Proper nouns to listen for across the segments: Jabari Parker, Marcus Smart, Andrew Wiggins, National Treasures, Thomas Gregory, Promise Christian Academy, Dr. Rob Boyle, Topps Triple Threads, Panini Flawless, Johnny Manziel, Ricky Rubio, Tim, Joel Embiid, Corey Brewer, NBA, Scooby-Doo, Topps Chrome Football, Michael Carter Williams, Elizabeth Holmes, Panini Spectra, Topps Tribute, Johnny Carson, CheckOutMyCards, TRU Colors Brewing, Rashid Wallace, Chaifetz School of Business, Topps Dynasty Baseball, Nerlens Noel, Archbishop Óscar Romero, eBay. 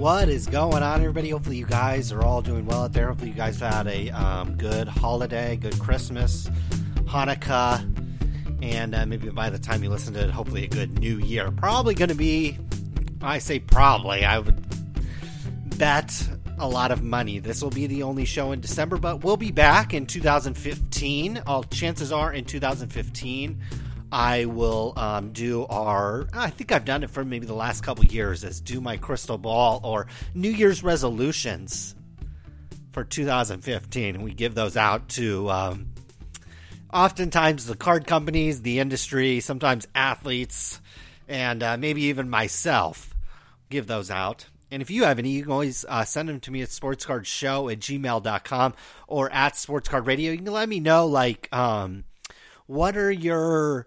What is going on, everybody? Hopefully you guys are all doing well out there. Hopefully you guys had a good holiday, good Christmas, Hanukkah, and maybe by the time you listen to it, hopefully a good new year. Probably going to be, I say probably, I would bet a lot of money this will be the only show in December, but we'll be back in 2015. All chances are in 2015 I will do our, I think I've done it for maybe the last couple years, is do my crystal ball or New Year's resolutions for 2015. And we give those out to oftentimes the card companies, the industry, sometimes athletes, and maybe even myself. Give those out. And if you have any, you can always send them to me at sportscardshow@gmail.com or at sportscardradio. You can let me know, like, what are your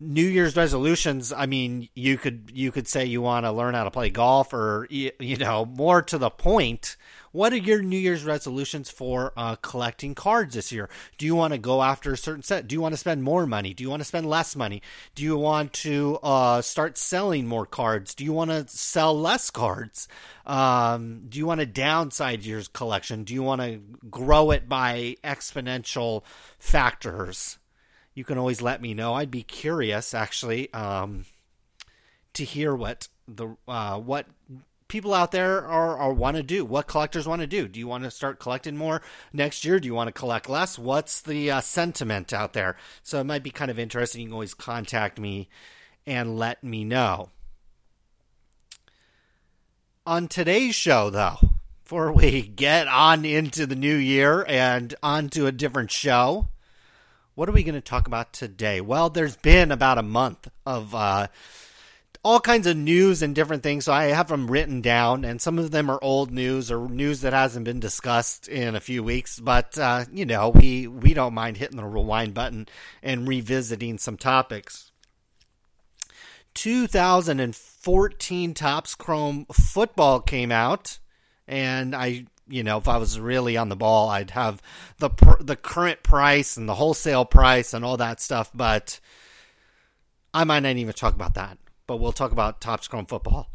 New Year's resolutions? I mean, you could say you want to learn how to play golf, or, you know, more to the point, what are your New Year's resolutions for collecting cards this year? Do you want to go after a certain set? Do you want to spend more money? Do you want to spend less money? Do you want to start selling more cards? Do you want to sell less cards? Do you want to downsize your collection? Do you want to grow it by exponential factors? You can always let me know. I'd be curious, actually, to hear what the what people out there are want to do, what collectors want to do. Do you want to start collecting more next year? Do you want to collect less? What's the sentiment out there? So it might be kind of interesting. You can always contact me and let me know. On today's show, though, before we get on into the new year and onto a different show, what are we going to talk about today? Well, there's been about a month of all kinds of news and different things, so I have them written down, and some of them are old news or news that hasn't been discussed in a few weeks, but, you know, we don't mind hitting the rewind button and revisiting some topics. 2014 Topps Chrome Football came out, and if I was really on the ball, I'd have the current price and the wholesale price and all that stuff, but I might not even talk about that. But we'll talk about Topps Chrome Football.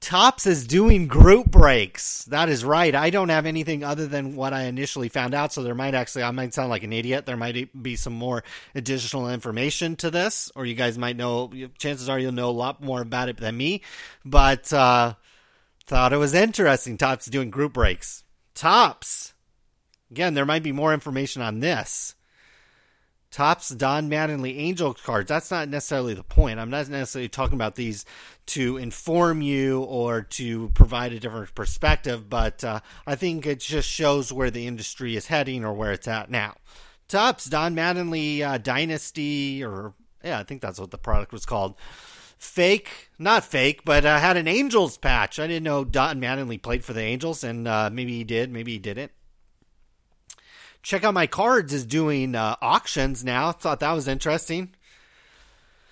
Topps is doing group breaks. That is right. I don't have anything other than what I initially found out, so I might sound like an idiot. There might be some more additional information to this, or you guys might know, chances are you'll know a lot more about it than me, but thought it was interesting. Topps doing group breaks. Topps, again, there might be more information on this. Topps Don Mattingly Angel cards. That's not necessarily the point. I'm not necessarily talking about these to inform you or to provide a different perspective, but I think it just shows where the industry is heading or where it's at now. Topps Don Mattingly Dynasty, I think that's what the product was called. Had an Angels patch. I didn't know Don Mattingly played for the Angels, and maybe he did, maybe he didn't. Check Out My Cards is doing auctions now. Thought that was interesting.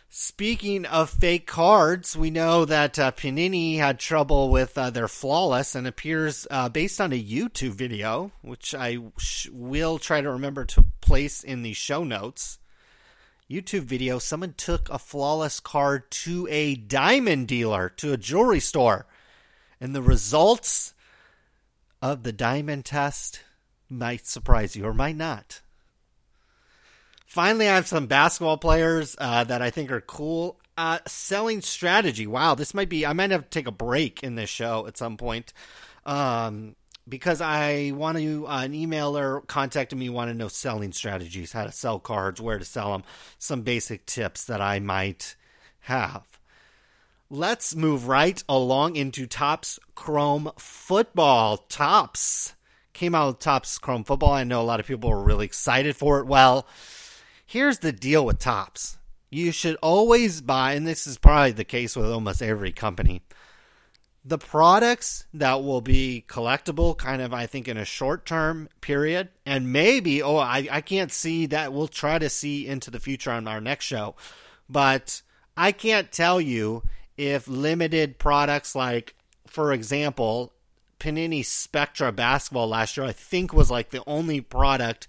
Speaking of fake cards, we know that Panini had trouble with their Flawless, and appears based on a YouTube video, which I will try to remember to place in the show notes. YouTube video, someone took a Flawless card to a diamond dealer, to a jewelry store, and the results of the diamond test might surprise you or might not. Finally, I have some basketball players that I think are cool. Selling strategy. Wow, I might have to take a break in this show at some point because I want to, an emailer contacted me, want to know selling strategies, how to sell cards, where to sell them, some basic tips that I might have. Let's move right along into Topps Chrome Football. Topps came out with Topps Chrome Football. I know a lot of people were really excited for it. Well, here's the deal with Topps. You should always buy, and this is probably the case with almost every company, the products that will be collectible kind of, I think, in a short-term period. And maybe, I can't see that. We'll try to see into the future on our next show. But I can't tell you if limited products like, for example, Panini Spectra basketball last year, I think was like the only product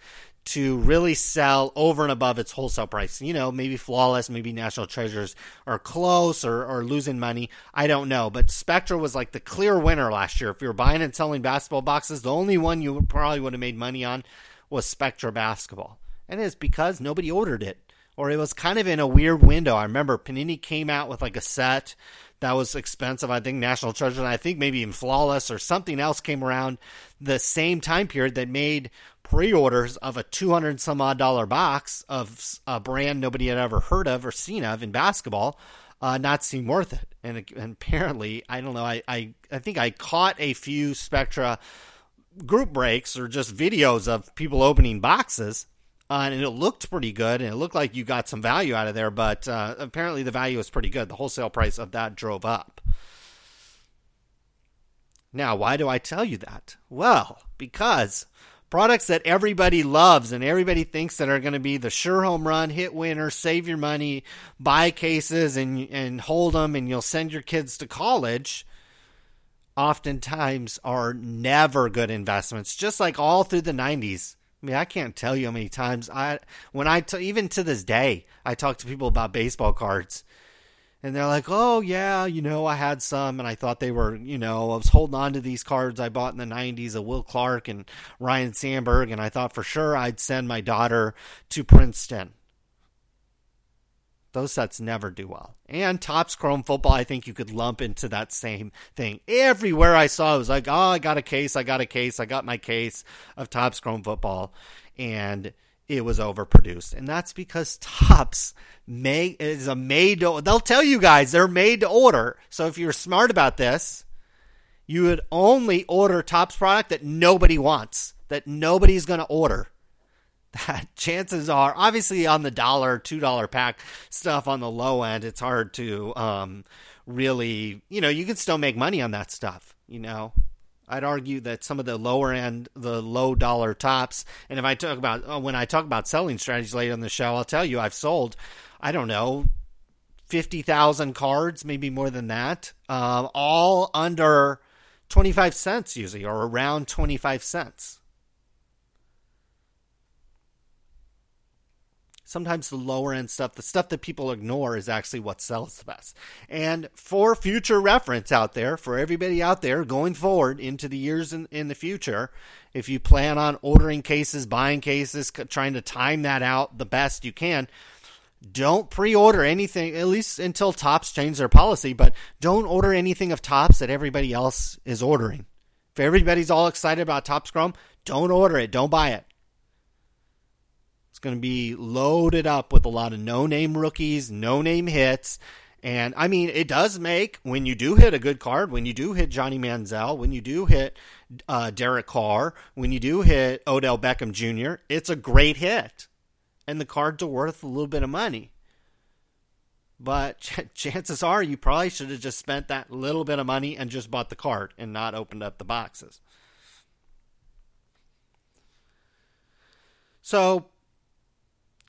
to really sell over and above its wholesale price. You know, maybe Flawless, maybe National Treasures are close or losing money. I don't know. But Spectra was like the clear winner last year. If you were buying and selling basketball boxes, the only one you probably would have made money on was Spectra basketball. And it's because nobody ordered it. Or it was kind of in a weird window. I remember Panini came out with like a set that was expensive. I think National Treasure, and I think maybe even Flawless or something else came around the same time period that made pre-orders of a $200-some-odd box of a brand nobody had ever heard of or seen of in basketball not seem worth it. And apparently, I don't know, I think I caught a few Spectra group breaks or just videos of people opening boxes. And it looked pretty good, and it looked like you got some value out of there, but apparently the value was pretty good. The wholesale price of that drove up. Now, why do I tell you that? Well, because products that everybody loves and everybody thinks that are going to be the sure home run, hit winner, save your money, buy cases and hold them, and you'll send your kids to college, oftentimes are never good investments, just like all through the 90s. I mean, I can't tell you how many times even to this day, I talk to people about baseball cards and they're like, oh yeah, you know, I had some and I thought they were, you know, I was holding on to these cards I bought in the 90s of Will Clark and Ryne Sandberg. And I thought for sure I'd send my daughter to Princeton. Those sets never do well. And Topps Chrome Football, I think you could lump into that same thing. Everywhere I saw, it was like, oh, I got my case of Topps Chrome Football. And it was overproduced. And that's because Topps is a made to, they'll tell you guys they're made to order. So if you're smart about this, you would only order Topps product that nobody wants, that nobody's going to order. Chances are, obviously on the $1, $2 pack stuff on the low end, it's hard to really, you know, you can still make money on that stuff. You know, I'd argue that some of the lower end, the low dollar Topps, and if I talk about, when I talk about selling strategies later on the show, I'll tell you I've sold, I don't know, 50,000 cards, maybe more than that, all under 25 cents usually, or around 25 cents. Sometimes the lower end stuff, the stuff that people ignore, is actually what sells the best. And for future reference out there, for everybody out there going forward into the years in the future, if you plan on ordering cases, buying cases, trying to time that out the best you can, don't pre-order anything, at least until Topps change their policy, but don't order anything of Topps that everybody else is ordering. If everybody's all excited about Topps Chrome, don't order it. Don't buy it. It's going to be loaded up with a lot of no-name rookies, no-name hits. And, I mean, it does make, when you do hit a good card, when you do hit Johnny Manziel, when you do hit Derek Carr, when you do hit Odell Beckham Jr., it's a great hit. And the cards are worth a little bit of money. But chances are you probably should have just spent that little bit of money and just bought the card and not opened up the boxes. So,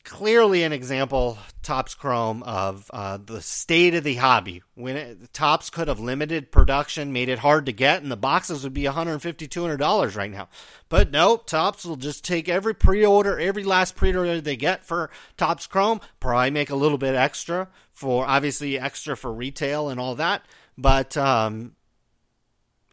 clearly an example, Topps Chrome, of the state of the hobby. When Topps could have limited production, made it hard to get, and the boxes would be $150, $200 right now. But nope, Topps will just take every pre-order, every last pre-order they get for Topps Chrome, probably make a little bit extra for, obviously extra for retail and all that. But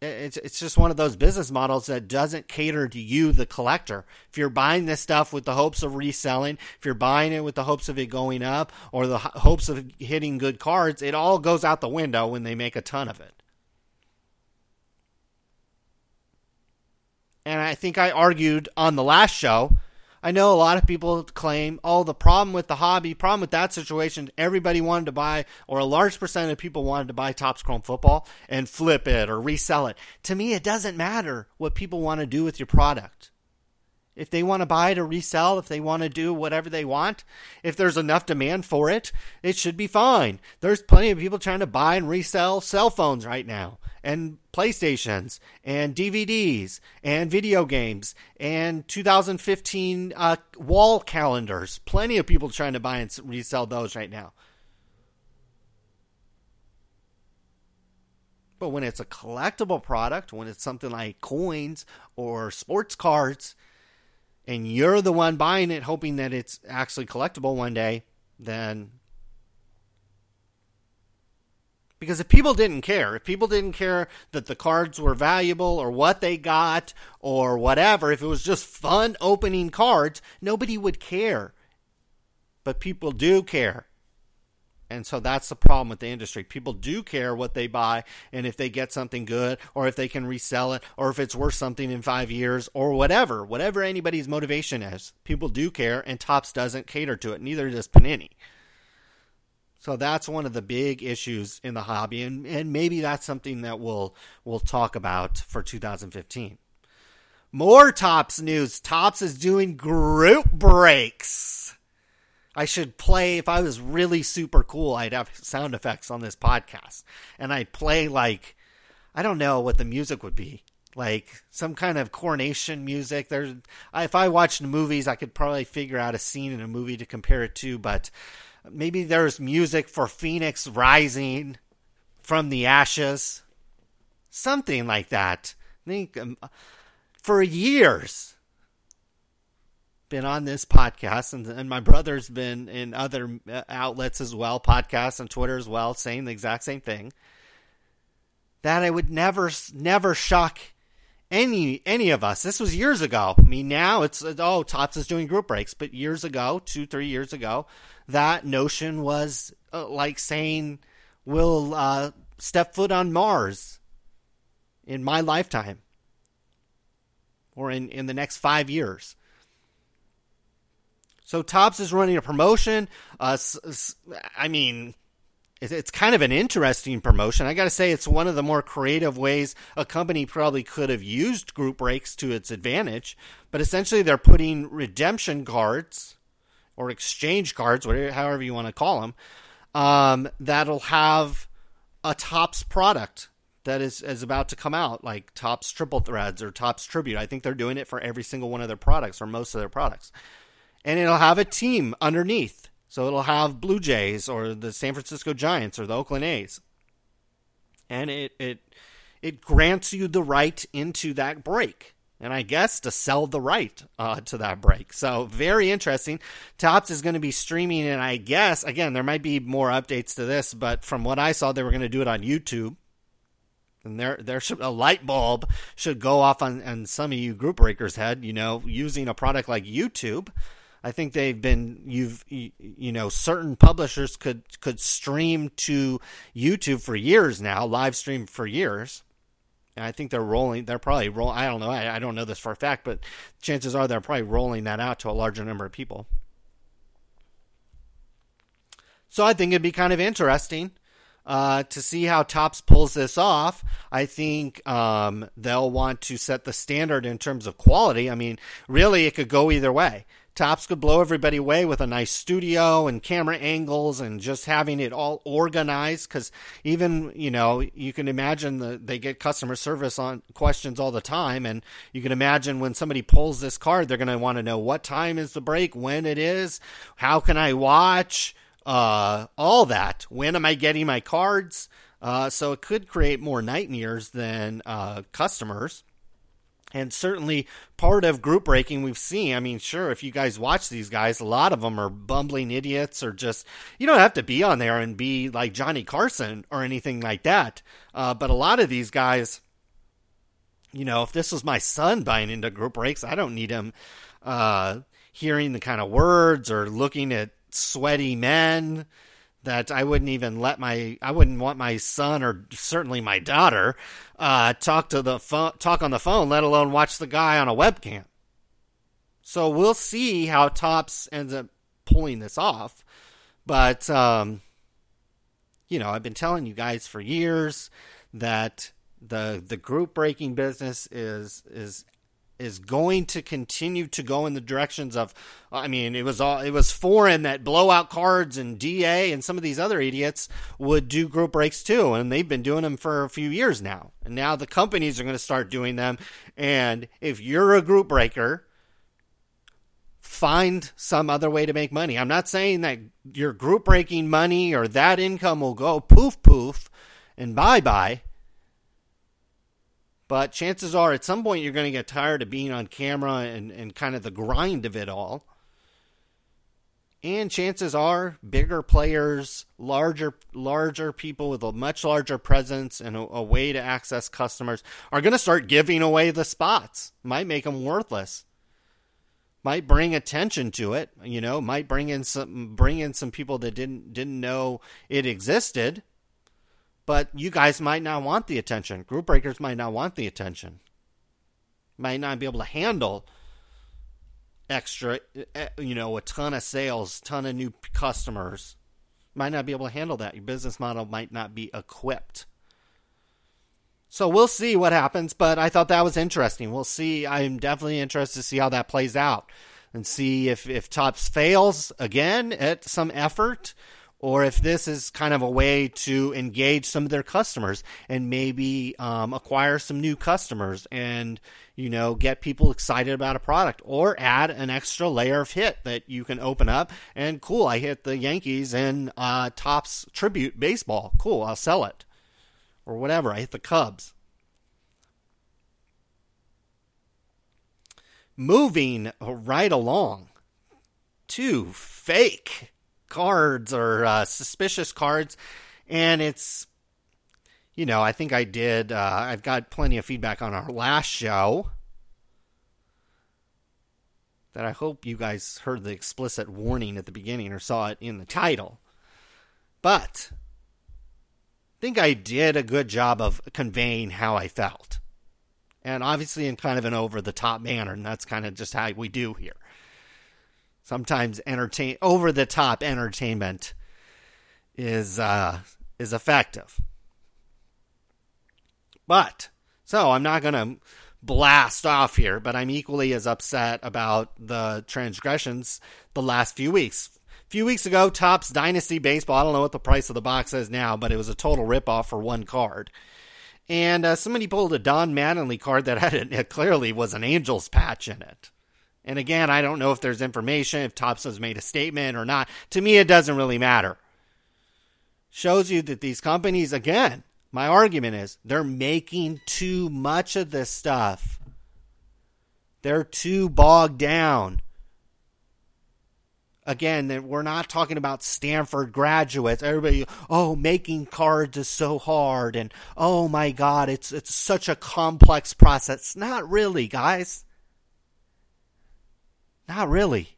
it's just one of those business models that doesn't cater to you, the collector. If you're buying this stuff with the hopes of reselling, if you're buying it with the hopes of it going up or the hopes of hitting good cards, it all goes out the window when they make a ton of it. And I think I argued on the last show, I know a lot of people claim, oh, the problem with the hobby, problem with that situation, everybody wanted to buy, or a large percent of people wanted to buy Topps Chrome Football and flip it or resell it. To me, it doesn't matter what people want to do with your product. If they want to buy to resell, if they want to do whatever they want, if there's enough demand for it, it should be fine. There's plenty of people trying to buy and resell cell phones right now, and PlayStations, and DVDs, and video games, and 2015 wall calendars. Plenty of people trying to buy and resell those right now. But when it's a collectible product, when it's something like coins or sports cards, and you're the one buying it hoping that it's actually collectible one day, then... Because if people didn't care, that the cards were valuable or what they got or whatever, if it was just fun opening cards, nobody would care. But people do care. And so that's the problem with the industry. People do care what they buy and if they get something good or if they can resell it or if it's worth something in 5 years or whatever. Whatever anybody's motivation is, people do care, and Topps doesn't cater to it. Neither does Panini. So that's one of the big issues in the hobby, and maybe that's something that we'll talk about for 2015. More Topps news. Topps is doing group breaks. I should play, if I was really super cool, I'd have sound effects on this podcast. And I'd play like, I don't know what the music would be. Like some kind of coronation music. If I watched movies, I could probably figure out a scene in a movie to compare it to, but... Maybe there's music for Phoenix rising from the ashes. Something like that. I think for years, been on this podcast, and my brother's been in other outlets as well, podcasts and Twitter as well, saying the exact same thing. That I would never shock any of us. This was years ago. I mean, now it's, oh, Topps is doing group breaks. But years ago, 2-3 years ago, that notion was like saying we'll step foot on Mars in my lifetime or in the next 5 years. So Topps is running a promotion. I mean, it's kind of an interesting promotion. I got to say, it's one of the more creative ways a company probably could have used group breaks to its advantage. But essentially, they're putting redemption cards or exchange cards, whatever, however you want to call them, that'll have a Topps product that is about to come out, like Topps Triple Threads or Topps Tribute. I think they're doing it for every single one of their products or most of their products. And it'll have a team underneath. So it'll have Blue Jays or the San Francisco Giants or the Oakland A's. And it grants you the right into that break. And I guess to sell the right to that break. So very interesting. Topps is going to be streaming, and I guess, again, there might be more updates to this, but from what I saw, they were going to do it on YouTube. And there should, a light bulb should go off on some of you group breakers' head, you know, using a product like YouTube. I think they've been, certain publishers could stream to YouTube for years now, live stream for years. And I think they're probably rolling, I don't know. I don't know this for a fact, but chances are they're probably rolling that out to a larger number of people. So I think it'd be kind of interesting to see how Topps pulls this off. I think they'll want to set the standard in terms of quality. I mean, really, it could go either way. Topps could blow everybody away with a nice studio and camera angles and just having it all organized. Because even, you can imagine they get customer service on questions all the time. And you can imagine when somebody pulls this card, they're going to want to know what time is the break, when it is, how can I watch, all that. When am I getting my cards? So it could create more nightmares than customers. And certainly part of group breaking we've seen, I mean, sure, if you guys watch these guys, a lot of them are bumbling idiots or just, you don't have to be on there and be like Johnny Carson or anything like that. But a lot of these guys, if this was my son buying into group breaks, I don't need him hearing the kind of words or looking at sweaty men that I wouldn't even I wouldn't want my son or certainly my daughter talk on the phone, let alone watch the guy on a webcam. So we'll see how Topps ends up pulling this off. But, I've been telling you guys for years that the group breaking business is going to continue to go in the directions of, I mean, it was foreign that Blowout Cards and DA and some of these other idiots would do group breaks too. And they've been doing them for a few years now. And now the companies are going to start doing them. And if you're a group breaker, find some other way to make money. I'm not saying that your group breaking money or that income will go poof, poof and bye-bye. But chances are, at some point, you're going to get tired of being on camera and kind of the grind of it all. And chances are, bigger players, larger people with a much larger presence and a way to access customers are going to start giving away the spots. Might make them worthless. Might bring attention to it, you know. Might bring in some people that didn't know it existed. But you guys might not want the attention. Group breakers might not want the attention. Might not be able to handle extra, you know, a ton of sales, ton of new customers. Might not be able to handle that. Your business model might not be equipped. So we'll see what happens, but I thought that was interesting. We'll see. I'm definitely interested to see how that plays out and see if Topps fails again at some effort, or if this is kind of a way to engage some of their customers and maybe acquire some new customers and, you know, get people excited about a product, or add an extra layer of hit that you can open up. And cool, I hit the Yankees in Topps Tribute Baseball. Cool, I'll sell it. Or whatever, I hit the Cubs. Moving right along to fake cards or suspicious cards. And it's, you know, I think I did, I've got plenty of feedback on our last show that I hope you guys heard the explicit warning at the beginning or saw it in the title. But I think I did a good job of conveying how I felt. And obviously in kind of an over-the-top manner, and that's kind of just how we do here. Sometimes over-the-top entertainment is effective. But, so I'm not going to blast off here, but I'm equally as upset about the transgressions the last few weeks. A few weeks ago, Topps Dynasty Baseball, I don't know what the price of the box is now, but it was a total ripoff for one card. And somebody pulled a Don Mattingly card that had it clearly was an Angels patch in it. And again, I don't know if there's information, if Topps has made a statement or not. To me, it doesn't really matter. Shows you that these companies, again, my argument is they're making too much of this stuff. They're too bogged down. Again, we're not talking about Stanford graduates. Everybody, oh, making cards is so hard. And, oh, my God, it's such a complex process. Not really, guys. Not really.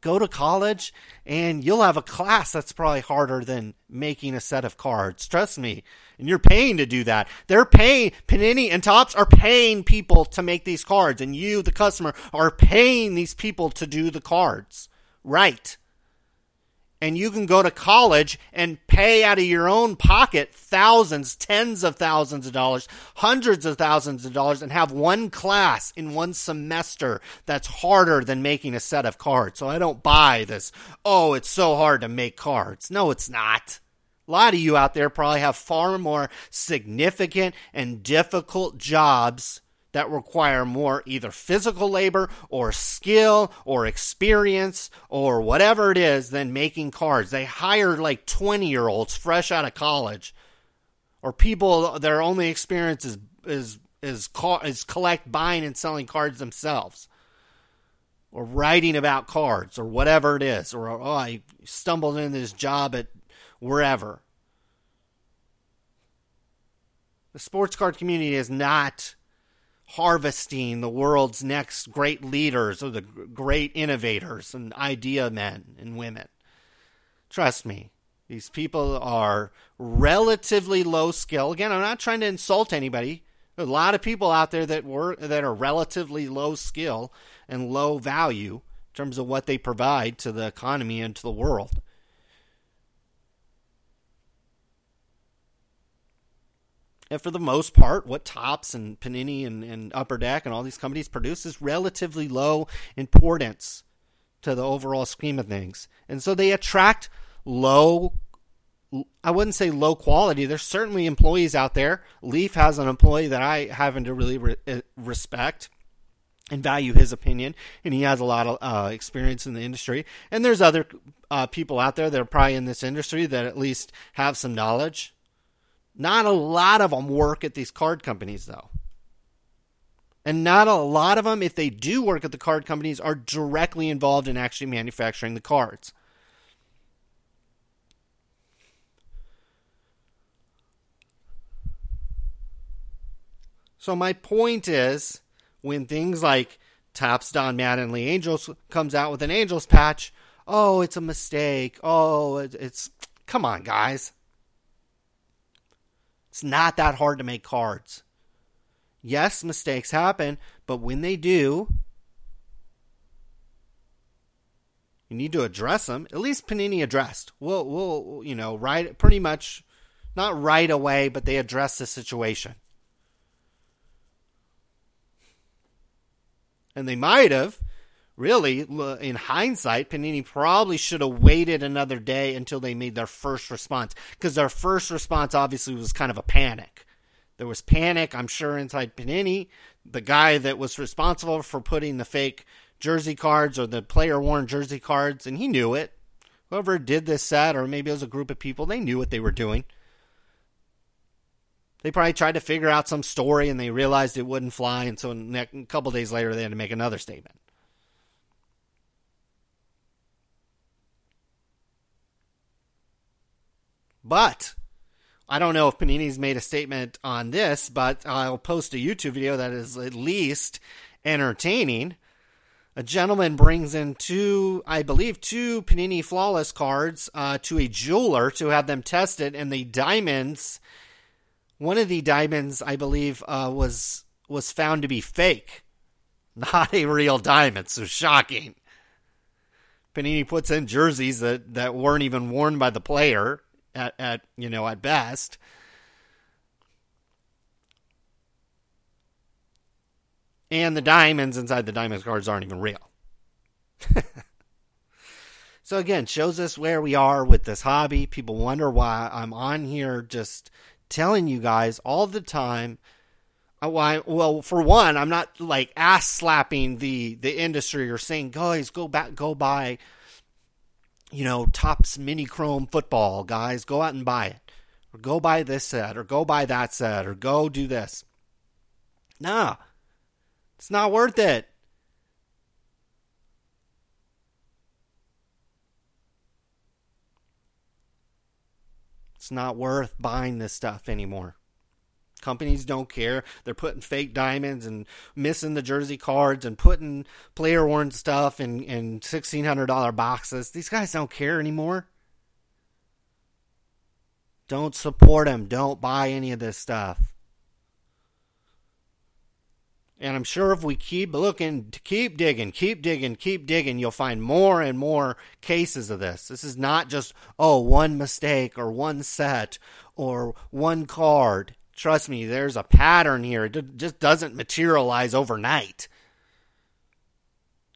Go to college and you'll have a class that's probably harder than making a set of cards. Trust me. And you're paying to do that. They're paying. Panini and Topps are paying people to make these cards. And you, the customer, are paying these people to do the cards. Right. And you can go to college and pay out of your own pocket thousands, tens of thousands of dollars, hundreds of thousands of dollars, and have one class in one semester that's harder than making a set of cards. So I don't buy this, oh, it's so hard to make cards. No, it's not. A lot of you out there probably have far more significant and difficult jobs that require more either physical labor or skill or experience or whatever it is than making cards. They hire like 20-year-olds fresh out of college, or people their only experience is buying and selling cards themselves, or writing about cards or whatever it is, or oh, I stumbled into this job at wherever. The sports card community is not harvesting the world's next great leaders or the great innovators and idea men and women. Trust me, these people are relatively low skill. Again, I'm not trying to insult anybody. There are a lot of people out there that are relatively low skill and low value in terms of what they provide to the economy and to the world. And for the most part, what Topps and Panini and Upper Deck and all these companies produce is relatively low importance to the overall scheme of things. And so they attract low, I wouldn't say low quality. There's certainly employees out there. Leaf has an employee that I happen to really respect and value his opinion. And he has a lot of experience in the industry. And there's other people out there that are probably in this industry that at least have some knowledge. Not a lot of them work at these card companies, though. And not a lot of them, if they do work at the card companies, are directly involved in actually manufacturing the cards. So my point is, when things like Topps Don Mattingly Angels comes out with an Angels patch, oh, it's a mistake. Oh, it's... Come on, guys. It's not that hard to make cards. Yes, mistakes happen, but when they do, you need to address them. At least Panini addressed. We'll right, pretty much, not right away, but they addressed the situation. And they might have, really, in hindsight, Panini probably should have waited another day until they made their first response. Because their first response, obviously, was kind of a panic. There was panic, I'm sure, inside Panini. The guy that was responsible for putting the fake jersey cards or the player-worn jersey cards, and he knew it. Whoever did this set, or maybe it was a group of people, they knew what they were doing. They probably tried to figure out some story, and they realized it wouldn't fly, and so a couple days later, they had to make another statement. But I don't know if Panini's made a statement on this, but I'll post a YouTube video that is at least entertaining. A gentleman brings in two Panini Flawless cards to a jeweler to have them tested, and the diamonds... One of the diamonds, I believe, was found to be fake. Not a real diamond, so shocking. Panini puts in jerseys that weren't even worn by the player at best. And the diamonds inside the diamond cards aren't even real. So again, shows us where we are with this hobby. People wonder why I'm on here just... telling you guys all the time why. Well, for one, I'm not like ass slapping the industry or saying guys go buy Topps mini chrome football, guys, go out and buy it, or go buy this set, or go buy that set, or go do this. Nah, it's not worth it. It's not worth buying this stuff anymore. Companies don't care. They're putting fake diamonds and missing the jersey cards and putting player-worn stuff in $1,600 boxes. These guys don't care anymore. Don't support them. Don't buy any of this stuff. And I'm sure if we keep looking, keep digging, you'll find more and more cases of this. This is not just, one mistake or one set or one card. Trust me, there's a pattern here. It just doesn't materialize overnight.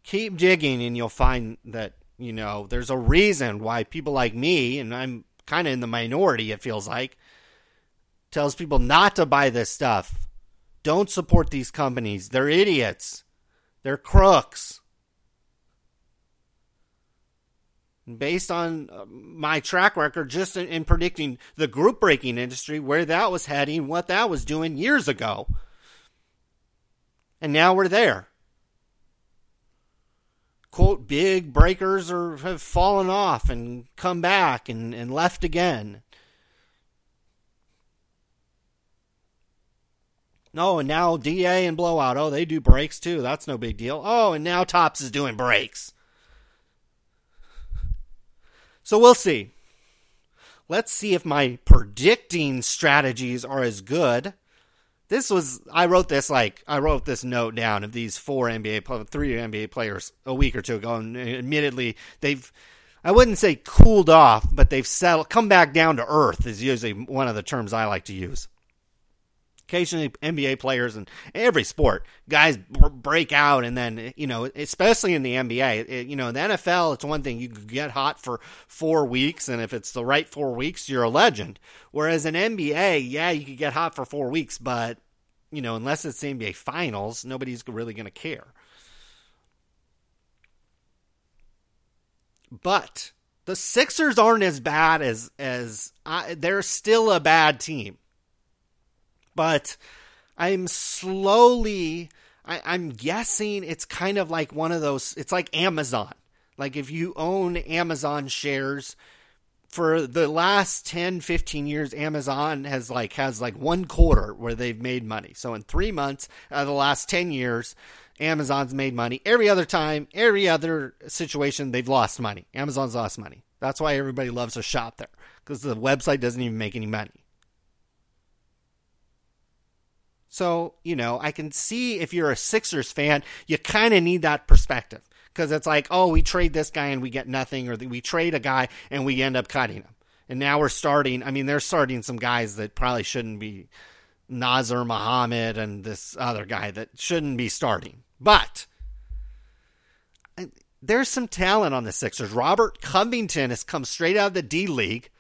Keep digging and you'll find that, there's a reason why people like me, and I'm kind of in the minority, it feels like, tells people not to buy this stuff. Don't support these companies. They're idiots. They're crooks. Based on my track record, just in predicting the group breaking industry, where that was heading, what that was doing years ago. And now we're there. Quote, big breakers have fallen off and come back and left again. Oh, and now DA and Blowout. Oh, they do breaks too. That's no big deal. Oh, and now Topps is doing breaks. So we'll see. Let's see if my predicting strategies are as good. I wrote this note down of these three NBA players a week or two ago, and admittedly I wouldn't say cooled off, but they've settled, come back down to earth is usually one of the terms I like to use. Occasionally, NBA players and every sport, guys break out, and then, especially in the NBA, the NFL, it's one thing. You get hot for 4 weeks, and if it's the right 4 weeks, you're a legend. Whereas in NBA, yeah, you could get hot for 4 weeks, but, unless it's the NBA Finals, nobody's really going to care. But the Sixers aren't as bad as they're still a bad team. But I'm slowly, I'm guessing it's kind of like one of those, it's like Amazon. Like if you own Amazon shares for the last 10, 15 years, Amazon has like one quarter where they've made money. So in 3 months out of the last 10 years, Amazon's made money. Every other time, every other situation, they've lost money. Amazon's lost money. That's why everybody loves to shop there, because the website doesn't even make any money. So, I can see if you're a Sixers fan, you kind of need that perspective, because it's like, oh, we trade this guy and we get nothing, or we trade a guy and we end up cutting him. And now they're starting some guys that probably shouldn't be, Nazr Mohammed and this other guy that shouldn't be starting. But there's some talent on the Sixers. Robert Covington has come straight out of the D League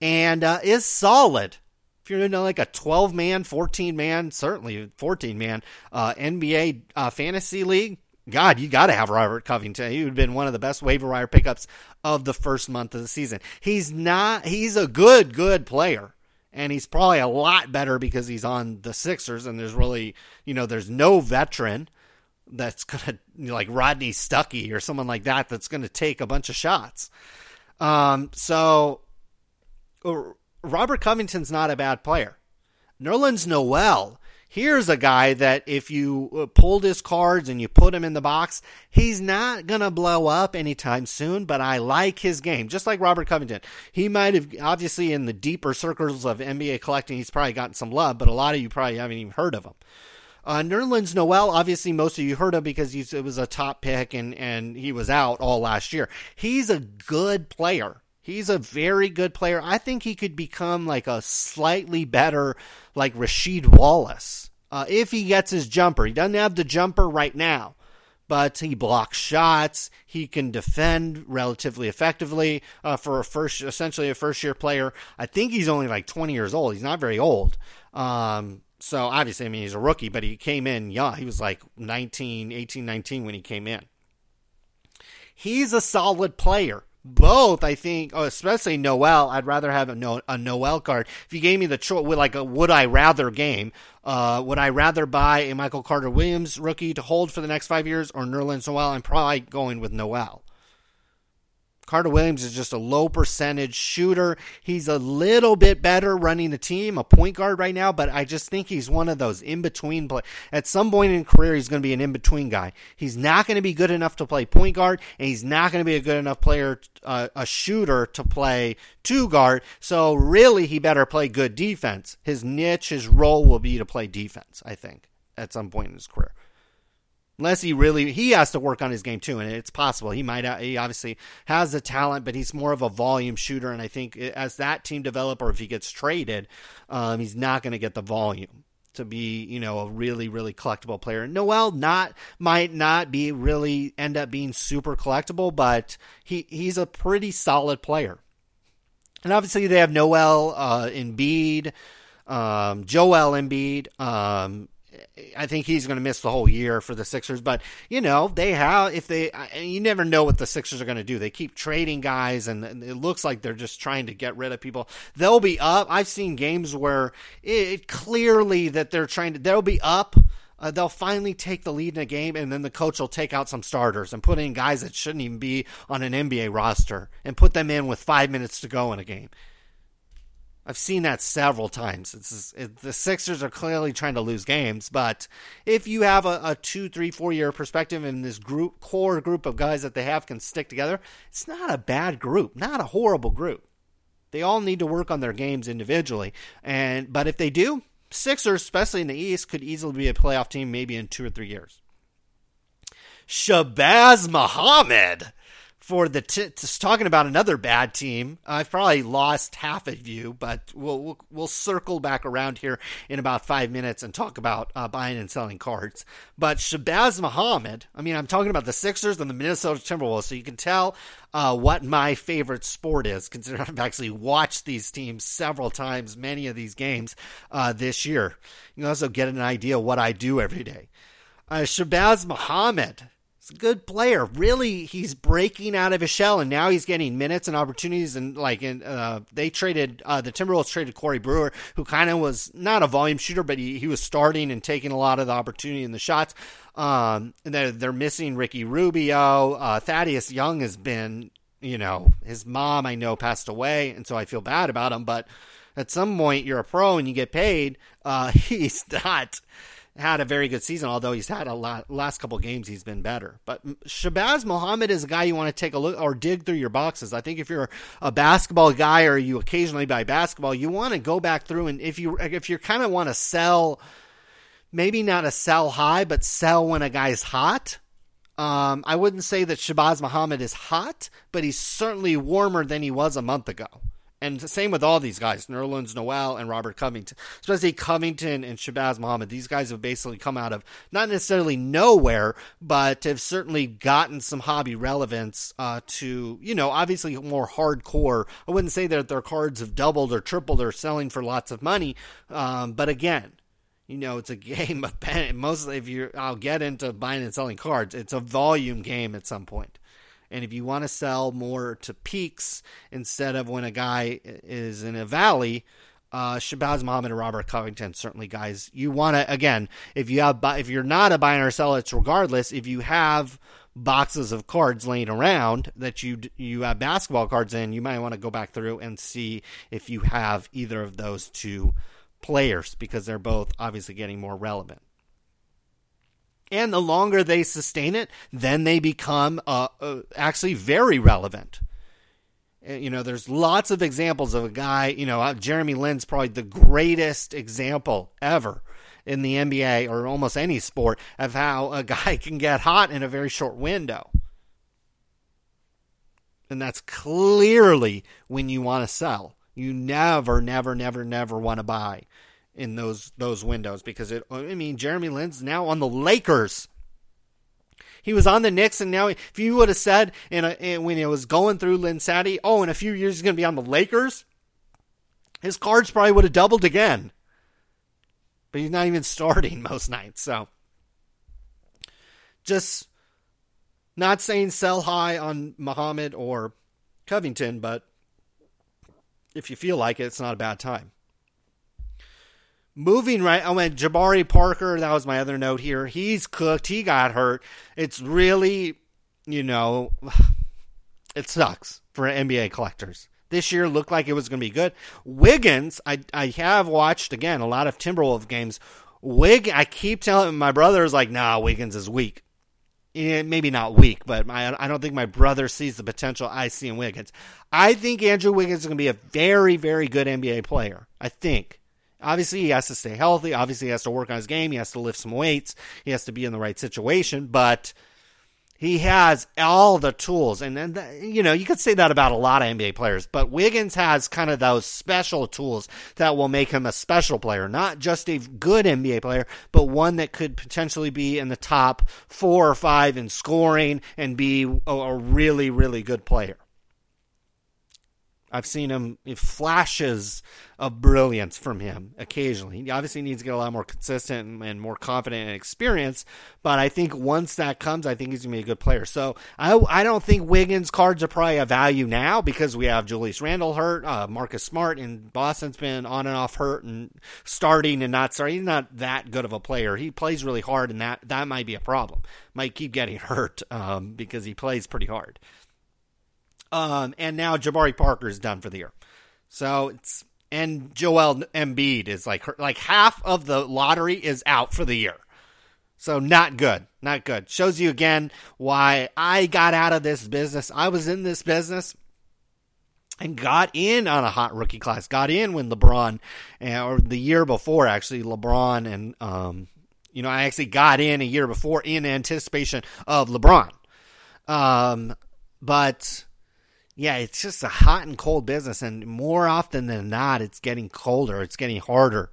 and is solid. If you're into like a 12-man, 14-man, certainly 14-man NBA fantasy league, God, you got to have Robert Covington. He would have been one of the best waiver wire pickups of the first month of the season. He's a good player, and he's probably a lot better because he's on the Sixers, and there's really, there's no veteran that's going to, like Rodney Stuckey or someone like that, that's going to take a bunch of shots. Robert Covington's not a bad player. Nerlens Noel, here's a guy that if you pulled his cards and you put him in the box, he's not going to blow up anytime soon, but I like his game. Just like Robert Covington. He might have, obviously in the deeper circles of NBA collecting, he's probably gotten some love, but a lot of you probably haven't even heard of him. Nerlens Noel, obviously most of you heard of because it was a top pick and he was out all last year. He's a good player. He's a very good player. I think he could become like a slightly better, like Rashid Wallace, if he gets his jumper. He doesn't have the jumper right now, but he blocks shots. He can defend relatively effectively for essentially a first-year player. I think he's only like 20 years old. He's not very old. So obviously, he's a rookie, but he came in young. He was like 18, 19 when he came in. He's a solid player. Both, I think, especially Noel. I'd rather have a Noel card. If you gave me the choice, with like a would I rather game, would I rather buy a Michael Carter Williams rookie to hold for the next 5 years or Nerlens Noel? I'm probably going with Noel. Carter Williams is just a low percentage shooter. He's a little bit better running the team, a point guard right now, but I just think he's one of those in-between players. At some point in his career, he's going to be an in-between guy. He's not going to be good enough to play point guard, and he's not going to be a good enough player, a shooter, to play two guard. So really, he better play good defense. His niche, his role will be to play defense, I think, at some point in his career. Unless he has to work on his game too, and it's possible. He obviously has the talent, but he's more of a volume shooter, and I think as that team develops, or if he gets traded, he's not going to get the volume to be, a really, really collectible player. Noel might not end up being super collectible, but he's a pretty solid player. And obviously they have Noel, Embiid, Joel Embiid, I think he's going to miss the whole year for the Sixers, but you never know what the Sixers are going to do. They keep trading guys, and it looks like they're just trying to get rid of people. They'll be up. I've seen games where it clearly that they'll be up. They'll finally take the lead in a game, and then the coach will take out some starters and put in guys that shouldn't even be on an NBA roster and put them in with 5 minutes to go in a game. I've seen that several times. The Sixers are clearly trying to lose games, but if you have a 2, 3, 4 year perspective and this core group of guys that they have can stick together, it's not a bad group, not a horrible group. They all need to work on their games individually, but if they do, Sixers, especially in the East, could easily be a playoff team maybe in 2 or 3 years. Shabazz Muhammad. For the talking about another bad team, I've probably lost half of you, but we'll circle back around here in about 5 minutes and talk about buying and selling cards. But Shabazz Muhammad, I'm talking about the Sixers and the Minnesota Timberwolves, so you can tell what my favorite sport is, considering I've actually watched these teams several times, many of these games this year. You can also get an idea what I do every day. Shabazz Muhammad. He's a good player. Really, he's breaking out of his shell, and now he's getting minutes and opportunities. And they traded the Timberwolves traded Corey Brewer, who kind of was not a volume shooter, but he was starting and taking a lot of the opportunity and the shots. And they're missing Ricky Rubio. Thaddeus Young has been, his mom I know passed away, and so I feel bad about him. But at some point, you're a pro and you get paid. He's not. Had a very good season, although he's had last couple games he's been better. But Shabazz Muhammad is a guy you want to take a look or dig through your boxes. I think if you're a basketball guy or you occasionally buy basketball, you want to go back through, and if you kind of want to sell, maybe not a sell high, but sell when a guy's hot. I wouldn't say that Shabazz Muhammad is hot, but he's certainly warmer than he was a month ago. And the same with all these guys, Nerlens Noel and Robert Covington, especially Covington and Shabazz Muhammad. These guys have basically come out of not necessarily nowhere, but have certainly gotten some hobby relevance to, obviously more hardcore. I wouldn't say that their cards have doubled or tripled or selling for lots of money. But again, it's a game of pen. Mostly I'll get into buying and selling cards. It's a volume game at some point. And if you want to sell more to peaks instead of when a guy is in a valley, Shabazz Muhammad and Robert Covington, certainly guys you want to, again, if you're not a buyer or seller, it's regardless. If you have boxes of cards laying around that you have basketball cards in, you might want to go back through and see if you have either of those two players, because they're both obviously getting more relevant. And the longer they sustain it, then they become actually very relevant. There's lots of examples of a guy, Jeremy Lin's probably the greatest example ever in the NBA or almost any sport of how a guy can get hot in a very short window. And that's clearly when you want to sell. You never, never, never, never want to buy in those windows, because Jeremy Lin's now on the Lakers. He was on the Knicks, and now if you would have said when it was going through Lin Sati, in a few years he's going to be on the Lakers, his cards probably would have doubled again. But he's not even starting most nights, so just not saying sell high on Muhammad or Covington, but if you feel like it, it's not a bad time. Moving right, I went Jabari Parker. That was my other note here. He's cooked. He got hurt. It's really, it sucks for NBA collectors. This year looked like it was going to be good. Wiggins, I have watched, again, a lot of Timberwolves games. I keep telling my brother is like, nah, Wiggins is weak. Maybe not weak, but I don't think my brother sees the potential I see in Wiggins. I think Andrew Wiggins is going to be a very, very good NBA player. I think. Obviously, he has to stay healthy. Obviously, he has to work on his game. He has to lift some weights. He has to be in the right situation. But he has all the tools. And then, you could say that about a lot of NBA players. But Wiggins has kind of those special tools that will make him a special player. Not just a good NBA player, but one that could potentially be in the top 4 or 5 in scoring and be a really, really good player. I've seen him flashes of brilliance from him occasionally. He obviously needs to get a lot more consistent and more confident and experience, but I think once that comes, I think he's going to be a good player. So I don't think Wiggins cards are probably a value now, because we have Julius Randle hurt, Marcus Smart in Boston's been on and off hurt and starting and not starting. He's not that good of a player. He plays really hard, and that might be a problem. Might keep getting hurt because he plays pretty hard. And now Jabari Parker is done for the year. So and Joel Embiid is like half of the lottery is out for the year. So not good. Shows you again why I got out of this business. I was in this business and got in on a hot rookie class, got in when LeBron, or the year before actually, LeBron and, I actually got in a year before in anticipation of LeBron. But yeah, it's just a hot and cold business, and more often than not, it's getting colder. It's getting harder.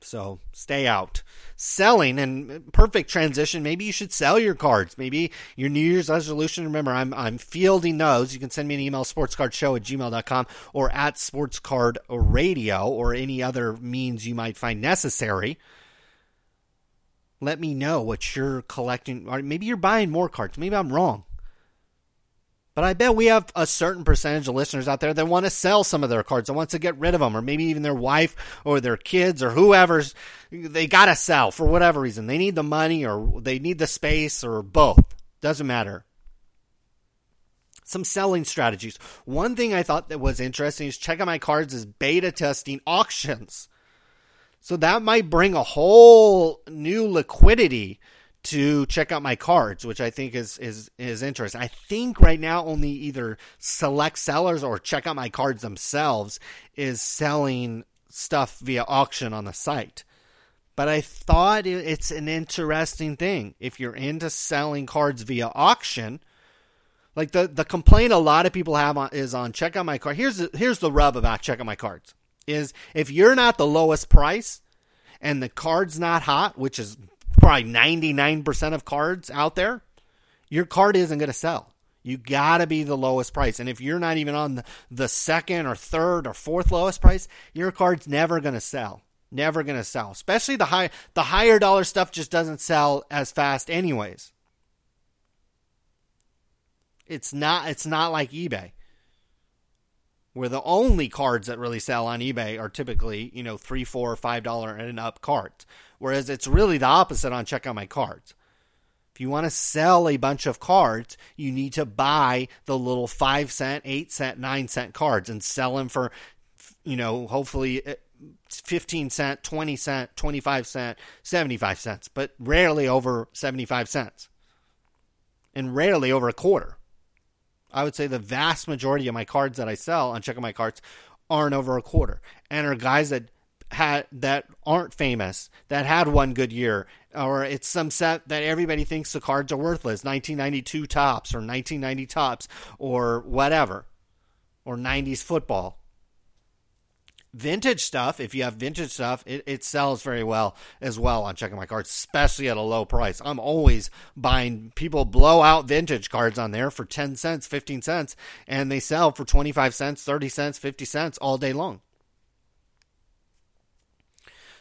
So stay out. Selling, and perfect transition. Maybe you should sell your cards. Maybe your New Year's resolution. Remember, I'm fielding those. You can send me an email, sportscardshow@gmail.com, or at sportscardradio, or any other means you might find necessary. Let me know what you're collecting. Or maybe you're buying more cards. Maybe I'm wrong. But I bet we have a certain percentage of listeners out there that want to sell some of their cards, that want to get rid of them, or maybe even their wife or their kids or whoever's. They got to sell for whatever reason. They need the money or they need the space or both. Doesn't matter. Some selling strategies. One thing I thought that was interesting is Check Out My Cards is beta testing auctions. So that might bring a whole new liquidity to Check Out My Cards, which I think is interesting. I think right now only either select sellers or Check Out My Cards themselves is selling stuff via auction on the site. But I thought it's an interesting thing. If you're into selling cards via auction, like the complaint a lot of people have is on Check Out My Card. Here's the rub about Check Out My Cards is if you're not the lowest price and the card's not hot, which is probably 99% of cards out there, your card isn't going to sell. You got to be the lowest price. And if you're not even on the second or third or fourth lowest price, your card's never going to sell. Never going to sell. Especially the higher dollar stuff just doesn't sell as fast anyways. It's not like eBay, where the only cards that really sell on eBay are typically, $3, $4, $5 and up cards. Whereas it's really the opposite on Check Out My Cards. If you want to sell a bunch of cards, you need to buy the little 5 cent, 8 cent, 9 cent cards and sell them for, hopefully 15 cent, 20 cent, 25 cent, 75 cents, but rarely over 75 cents and rarely over a quarter. I would say the vast majority of my cards that I sell on Check Out My Cards aren't over a quarter and are guys that aren't famous, that had one good year, or it's some set that everybody thinks the cards are worthless, 1992 Topps or 1990 Topps or whatever, or 90s football. Vintage stuff, if you have vintage stuff, it sells very well as well on Check Out My Cards, especially at a low price. I'm always buying, people blow out vintage cards on there for 10 cents, 15 cents, and they sell for 25 cents, 30 cents, 50 cents all day long.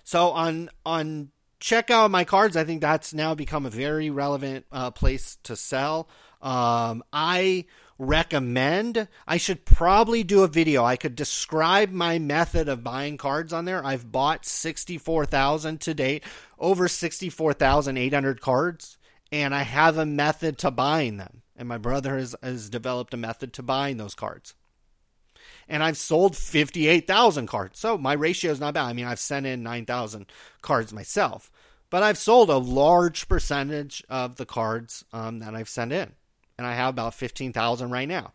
So on Check Out My Cards, I think that's now become a very relevant place to sell. I recommend, I should probably do a video. I could describe my method of buying cards on there. I've bought 64,000 to date, over 64,800 cards, and I have a method to buying them. And my brother has developed a method to buying those cards. And I've sold 58,000 cards. So my ratio is not bad. I mean, I've sent in 9,000 cards myself. But I've sold a large percentage of the cards that I've sent in. And I have about 15,000 right now.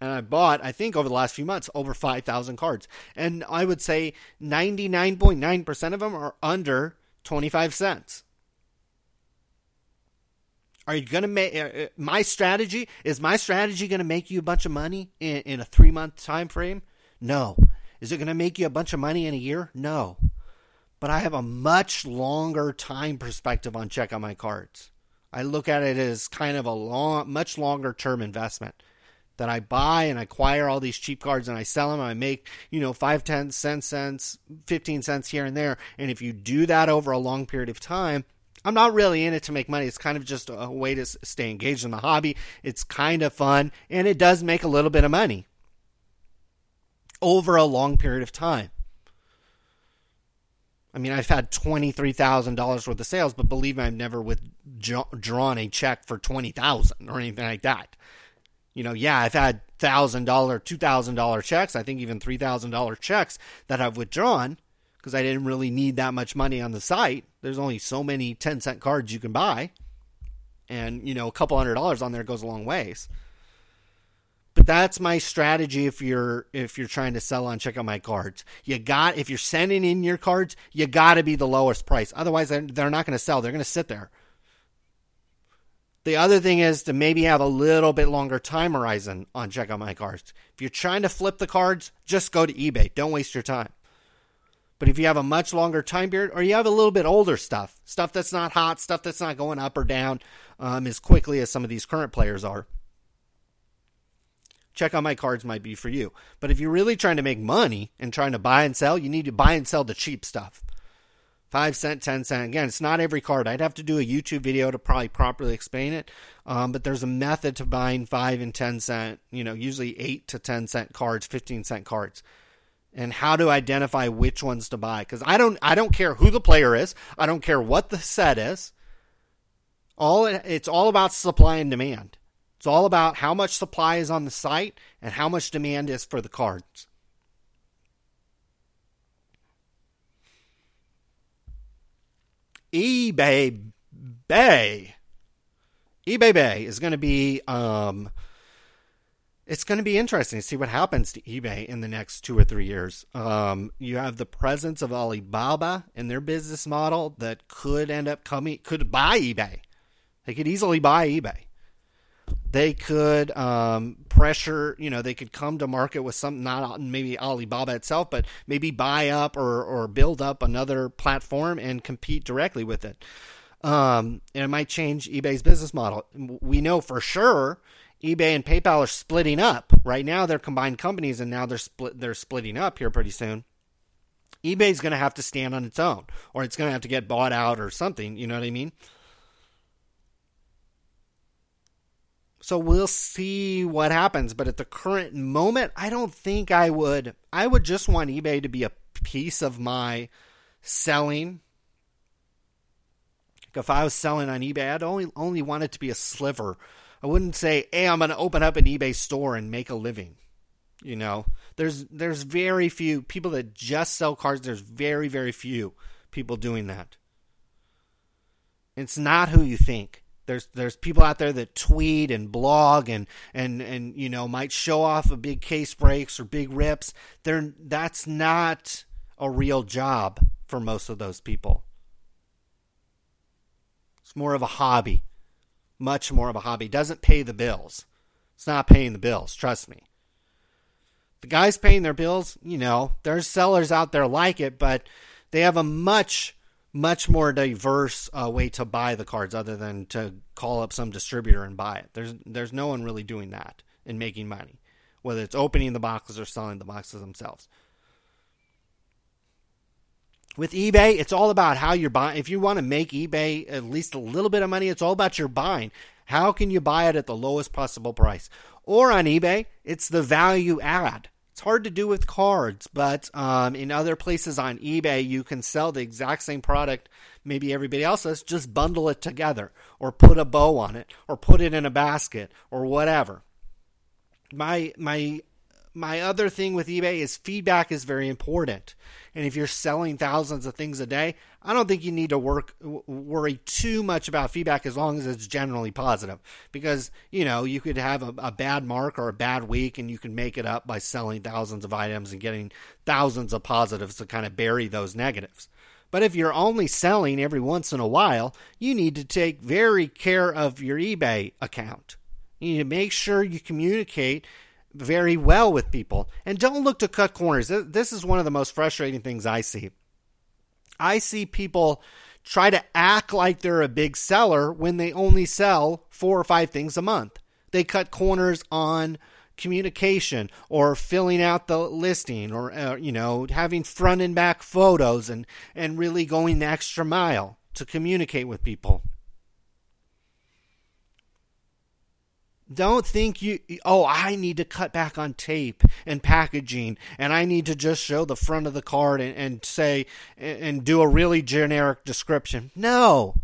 And I bought, I think over the last few months, over 5,000 cards. And I would say 99.9% of them are under 25 cents. Are you going to make my strategy? Is my strategy going to make you a bunch of money in a 3-month time frame? No. Is it going to make you a bunch of money in a year? No. But I have a much longer time perspective on Check Out My Cards. I look at it as kind of a much longer term investment that I buy and acquire all these cheap cards and I sell them. And I make, 5, 10 cents, 15 cents here and there. And if you do that over a long period of time, I'm not really in it to make money. It's kind of just a way to stay engaged in the hobby. It's kind of fun, and it does make a little bit of money over a long period of time. I mean, I've had $23,000 worth of sales, but believe me, I've never drawn a check for $20,000 or anything like that. I've had $1,000, $2,000 checks, I think even $3,000 checks that I've withdrawn, because I didn't really need that much money on the site. There's only so many 10-cent cards you can buy. And, a couple $100 on there goes a long ways. But that's my strategy if you're trying to sell on Check Out My Cards. If you're sending in your cards, you got to be the lowest price. Otherwise, they're not going to sell. They're going to sit there. The other thing is to maybe have a little bit longer time horizon on Check Out My Cards. If you're trying to flip the cards, just go to eBay. Don't waste your time. But if you have a much longer time period, or you have a little bit older stuff that's not hot, stuff that's not going up or down as quickly as some of these current players are, Check Out My Cards might be for you. But if you're really trying to make money and trying to buy and sell, you need to buy and sell the cheap stuff. If 5 cent, 10 cent. Again, it's not every card. I'd have to do a YouTube video to probably properly explain it. But there's a method to buying 5 and 10 cent, usually 8 to 10 cent cards, 15 cent cards, and how to identify which ones to buy. Because I don't care who the player is. I don't care what the set is. It's all about supply and demand. It's all about how much supply is on the site and how much demand is for the cards. eBay is going to be it's going to be interesting to see what happens to eBay in the next 2 or 3 years. You have the presence of Alibaba and their business model that could end up could buy eBay. They could easily buy eBay. They could pressure, they could come to market with something, not maybe Alibaba itself, but maybe buy up or build up another platform and compete directly with it. And it might change eBay's business model. We know for sure eBay and PayPal are splitting up. Right now they're combined companies, and now they're splitting up here pretty soon. eBay's going to have to stand on its own, or it's going to have to get bought out or something. You know what I mean? So we'll see what happens. But at the current moment, I don't think I would. I would just want eBay to be a piece of my selling. Like if I was selling on eBay, I'd only want it to be a sliver. I wouldn't say, hey, I'm going to open up an eBay store and make a living. There's very few people that just sell cards. There's very, very few people doing that. It's not who you think. There's people out there that tweet and blog and might show off a big case breaks or big rips. That's not a real job for most of those people. It's more of a hobby, much more of a hobby. Doesn't pay the bills. It's not paying the bills. Trust me. The guys paying their bills, there's sellers out there like it, but they have a much more diverse way to buy the cards other than to call up some distributor and buy it. There's no one really doing that and making money, whether it's opening the boxes or selling the boxes themselves. With eBay, it's all about how you're buying. If you want to make eBay at least a little bit of money, it's all about your buying. How can you buy it at the lowest possible price? Or on eBay, it's the value add. It's hard to do with cards, but in other places on eBay, you can sell the exact same product maybe everybody else does, just bundle it together or put a bow on it or put it in a basket or whatever. My other thing with eBay is feedback is very important. And if you're selling thousands of things a day, I don't think you need to worry too much about feedback as long as it's generally positive. Because, you could have a bad mark or a bad week, and you can make it up by selling thousands of items and getting thousands of positives to kind of bury those negatives. But if you're only selling every once in a while, you need to take very care of your eBay account. You need to make sure you communicate very well with people, and don't look to cut corners. This is one of the most frustrating things I see. I see people try to act like they're a big seller when they only sell 4 or 5 things a month. They cut corners on communication or filling out the listing or, having front and back photos and really going the extra mile to communicate with people. Don't think I need to cut back on tape and packaging, and I need to just show the front of the card and say, and do a really generic description. No.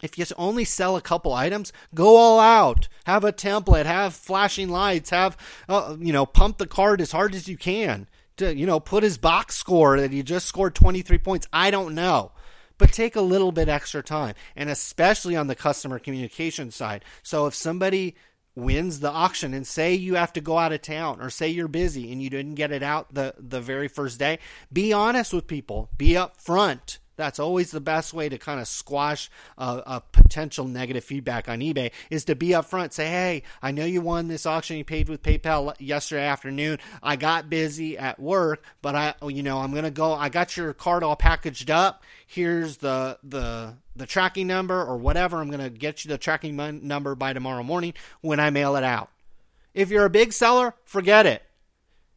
If you only sell a couple items, go all out. Have a template, have flashing lights, have, pump the card as hard as you can. Put his box score that he just scored 23 points. I don't know. But take a little bit extra time, and especially on the customer communication side. So if somebody wins the auction and say you have to go out of town or say you're busy and you didn't get it out the very first day, be honest with people. Be upfront. That's always the best way to kind of squash a potential negative feedback on eBay is to be upfront. Say, hey, I know you won this auction. You paid with PayPal yesterday afternoon. I got busy at work, but I'm going to go. I got your card all packaged up. Here's the tracking number or whatever. I'm going to get you the tracking number by tomorrow morning when I mail it out. If you're a big seller, forget it.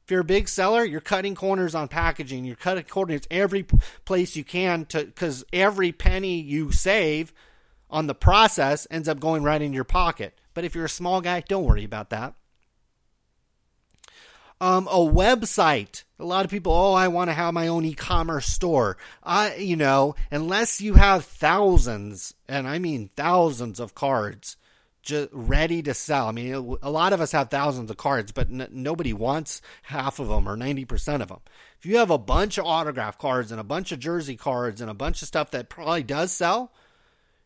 If you're a big seller, you're cutting corners on packaging. You're cutting corners every place you can, because every penny you save on the process ends up going right in your pocket. But if you're a small guy, don't worry about that. A website. A lot of people, I want to have my own e-commerce store. Unless you have thousands, and I mean thousands of cards just ready to sell. I mean, a lot of us have thousands of cards, but nobody wants half of them or 90% of them. If you have a bunch of autograph cards and a bunch of jersey cards and a bunch of stuff that probably does sell,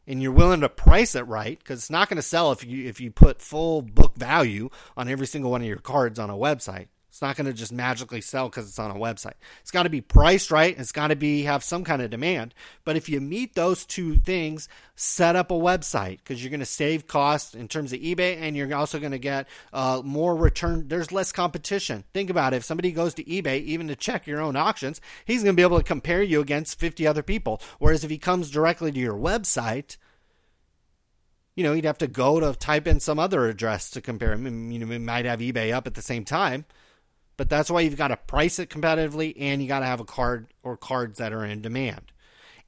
and you're willing to price it right, because it's not going to sell if you put full book value on every single one of your cards on a website. It's not going to just magically sell because it's on a website. It's got to be priced right. It's got to have some kind of demand. But if you meet those two things, set up a website, because you're going to save costs in terms of eBay, and you're also going to get more return. There's less competition. Think about it. If somebody goes to eBay even to check your own auctions, he's going to be able to compare you against 50 other people. Whereas if he comes directly to your website, he'd have to type in some other address to compare him. He might have eBay up at the same time. But that's why you've got to price it competitively, and you got to have a card or cards that are in demand.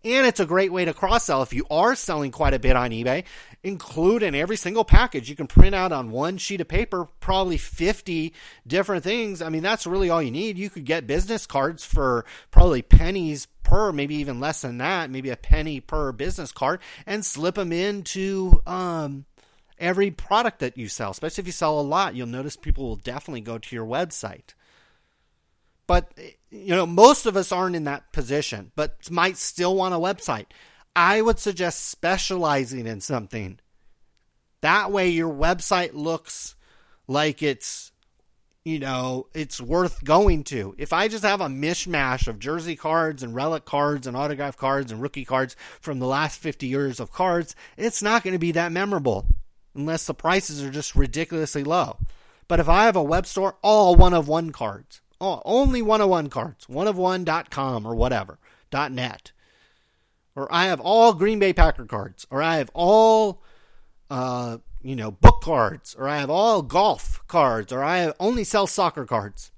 And it's a great way to cross-sell. If you are selling quite a bit on eBay, include in every single package. You can print out on one sheet of paper probably 50 different things. I mean, that's really all you need. You could get business cards for probably pennies per, maybe even less than that, maybe a penny per business card, and slip them into every product that you sell. Especially if you sell a lot, you'll notice people will definitely go to your website. But, most of us aren't in that position, but might still want a website. I would suggest specializing in something. That way your website looks like it's, it's worth going to. If I just have a mishmash of jersey cards and relic cards and autograph cards and rookie cards from the last 50 years of cards, it's not going to be that memorable unless the prices are just ridiculously low. But if I have a web store, all one-of-one cards. Oh, only one-of-one cards, oneof1.com or whatever, .net. Or I have all Green Bay Packer cards, or I have all, book cards, or I have all golf cards, or I only sell soccer cards.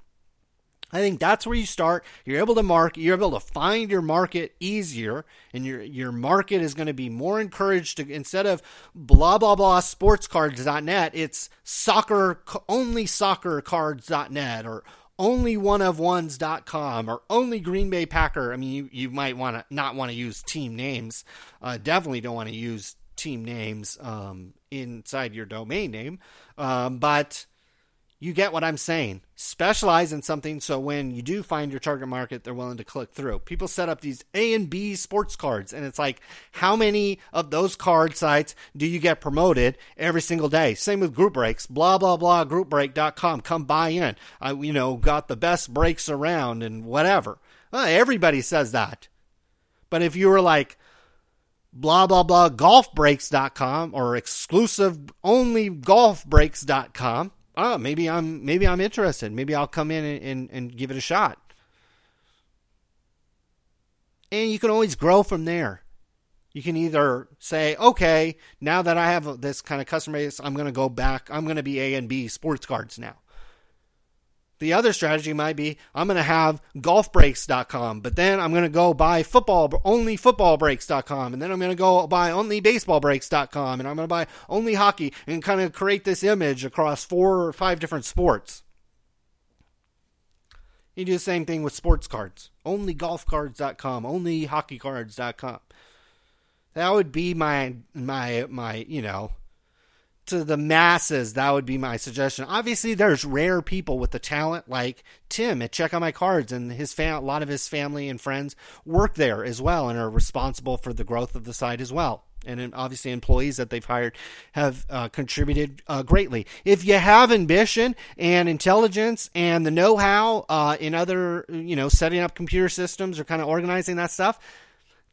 I think that's where you start. You're able to market. You're able to find your market easier, and your market is going to be more encouraged to, instead of blah, blah, blah, sportscards.net, it's only soccercards.net, or only oneofones.com, or only Green Bay Packer. I mean, you might not want to use team names. Definitely don't want to use team names inside your domain name. But you get what I'm saying. Specialize in something so when you do find your target market, they're willing to click through. People set up these A and B sports cards, and it's like, how many of those card sites do you get promoted every single day? Same with group breaks. Blah, blah, blah, groupbreak.com. Come buy in. I, got the best breaks around and whatever. Well, everybody says that. But if you were like, blah, blah, blah, golfbreaks.com or exclusive only golfbreaks.com, maybe I'm interested. Maybe I'll come in and give it a shot. And you can always grow from there. You can either say, okay, now that I have this kind of customer base, I'm going to go back. I'm going to be A and B sports cards now. The other strategy might be, I'm going to have golfbreaks.com, but then I'm going to go buy only footballbreaks.com, and then I'm going to go buy only baseballbreaks.com, and I'm going to buy only hockey, and kind of create this image across 4 or 5 different sports. You do the same thing with sports cards. Only golfcards.com, only hockeycards.com. That would be my to the masses, that would be my suggestion. Obviously, there's rare people with the talent like Tim at Check Out My Cards, and a lot of his family and friends work there as well and are responsible for the growth of the site as well. And obviously, employees that they've hired have contributed greatly. If you have ambition and intelligence and the know-how in other, setting up computer systems or kind of organizing that stuff,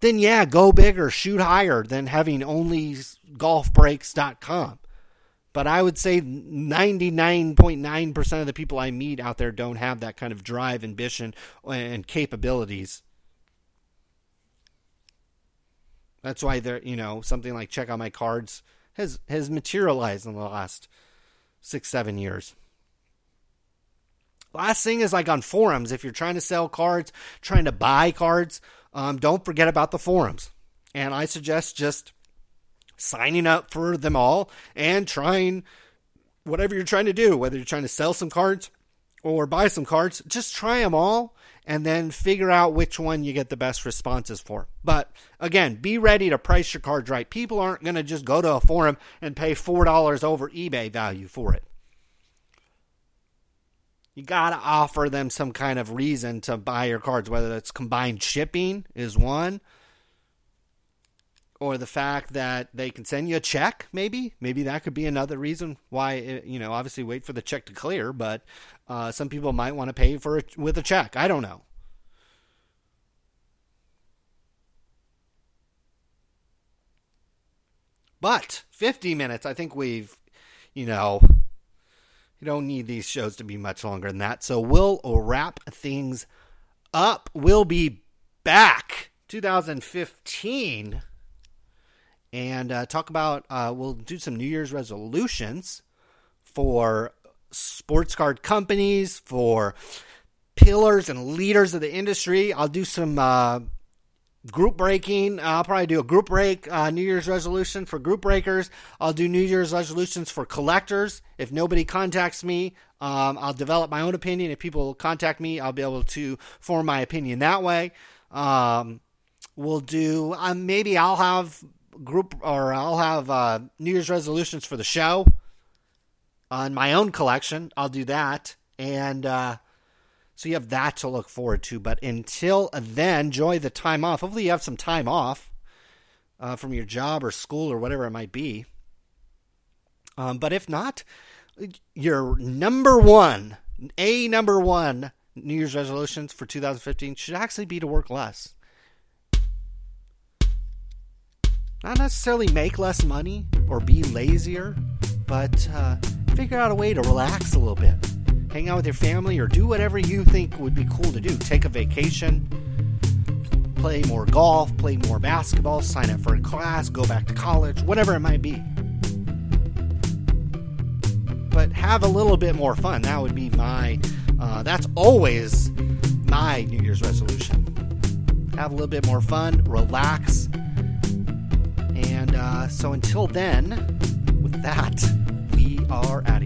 then yeah, go bigger, shoot higher than having only golfbreaks.com. But I would say 99.9% of the people I meet out there don't have that kind of drive, ambition, and capabilities. That's why they're, something like Check Out My Cards has materialized in the last 6-7 years. Last thing is like on forums, if you're trying to sell cards, trying to buy cards, don't forget about the forums. And I suggest just signing up for them all and trying whatever you're trying to do, whether you're trying to sell some cards or buy some cards, just try them all and then figure out which one you get the best responses for. But again, be ready to price your cards right. People aren't going to just go to a forum and pay $4 over eBay value for it. You got to offer them some kind of reason to buy your cards, whether that's combined shipping is one, or the fact that they can send you a check, maybe. Maybe that could be another reason why, obviously wait for the check to clear, but some people might want to pay for it with a check. I don't know. But 50 minutes, I think you don't need these shows to be much longer than that. So we'll wrap things up. We'll be back 2015. And talk about, we'll do some New Year's resolutions for sports card companies, for pillars and leaders of the industry. I'll do some group breaking. I'll probably do a group break, New Year's resolution for group breakers. I'll do New Year's resolutions for collectors. If nobody contacts me, I'll develop my own opinion. If people contact me, I'll be able to form my opinion that way. We'll do, maybe I'll have... New Year's resolutions for the show on my own collection. I'll do that. And so you have that to look forward to. But until then, enjoy the time off. Hopefully you have some time off from your job or school or whatever it might be. But if not, your number one New Year's resolutions for 2015 should actually be to work less. Not necessarily make less money or be lazier, but figure out a way to relax a little bit. Hang out with your family or do whatever you think would be cool to do. Take a vacation, play more golf, play more basketball, sign up for a class, go back to college, whatever it might be. But have a little bit more fun. That would be that's always my New Year's resolution. Have a little bit more fun, relax. And so until then, with that, we are out of here.